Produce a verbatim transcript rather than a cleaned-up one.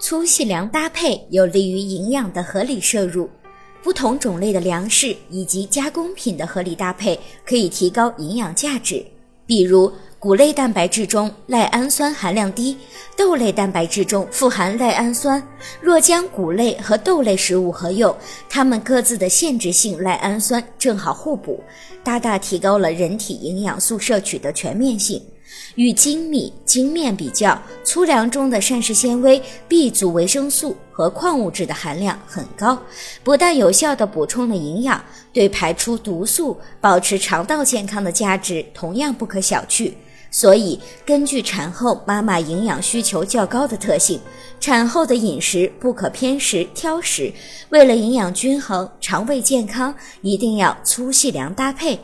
粗细粮搭配有利于营养的合理摄入，不同种类的粮食以及加工品的合理搭配可以提高营养价值。比如谷类蛋白质中赖氨酸含量低，豆类蛋白质中富含赖氨酸，若将谷类和豆类食物合用，它们各自的限制性赖氨酸正好互补，大大提高了人体营养素摄取的全面性。与精米、精面比较，粗粮中的膳食纤维、B 族维生素和矿物质的含量很高，不但有效地补充了营养，对排出毒素、保持肠道健康的价值同样不可小觑。所以，根据产后妈妈营养需求较高的特性，产后的饮食不可偏食、挑食，为了营养均衡、肠胃健康，一定要粗细粮搭配。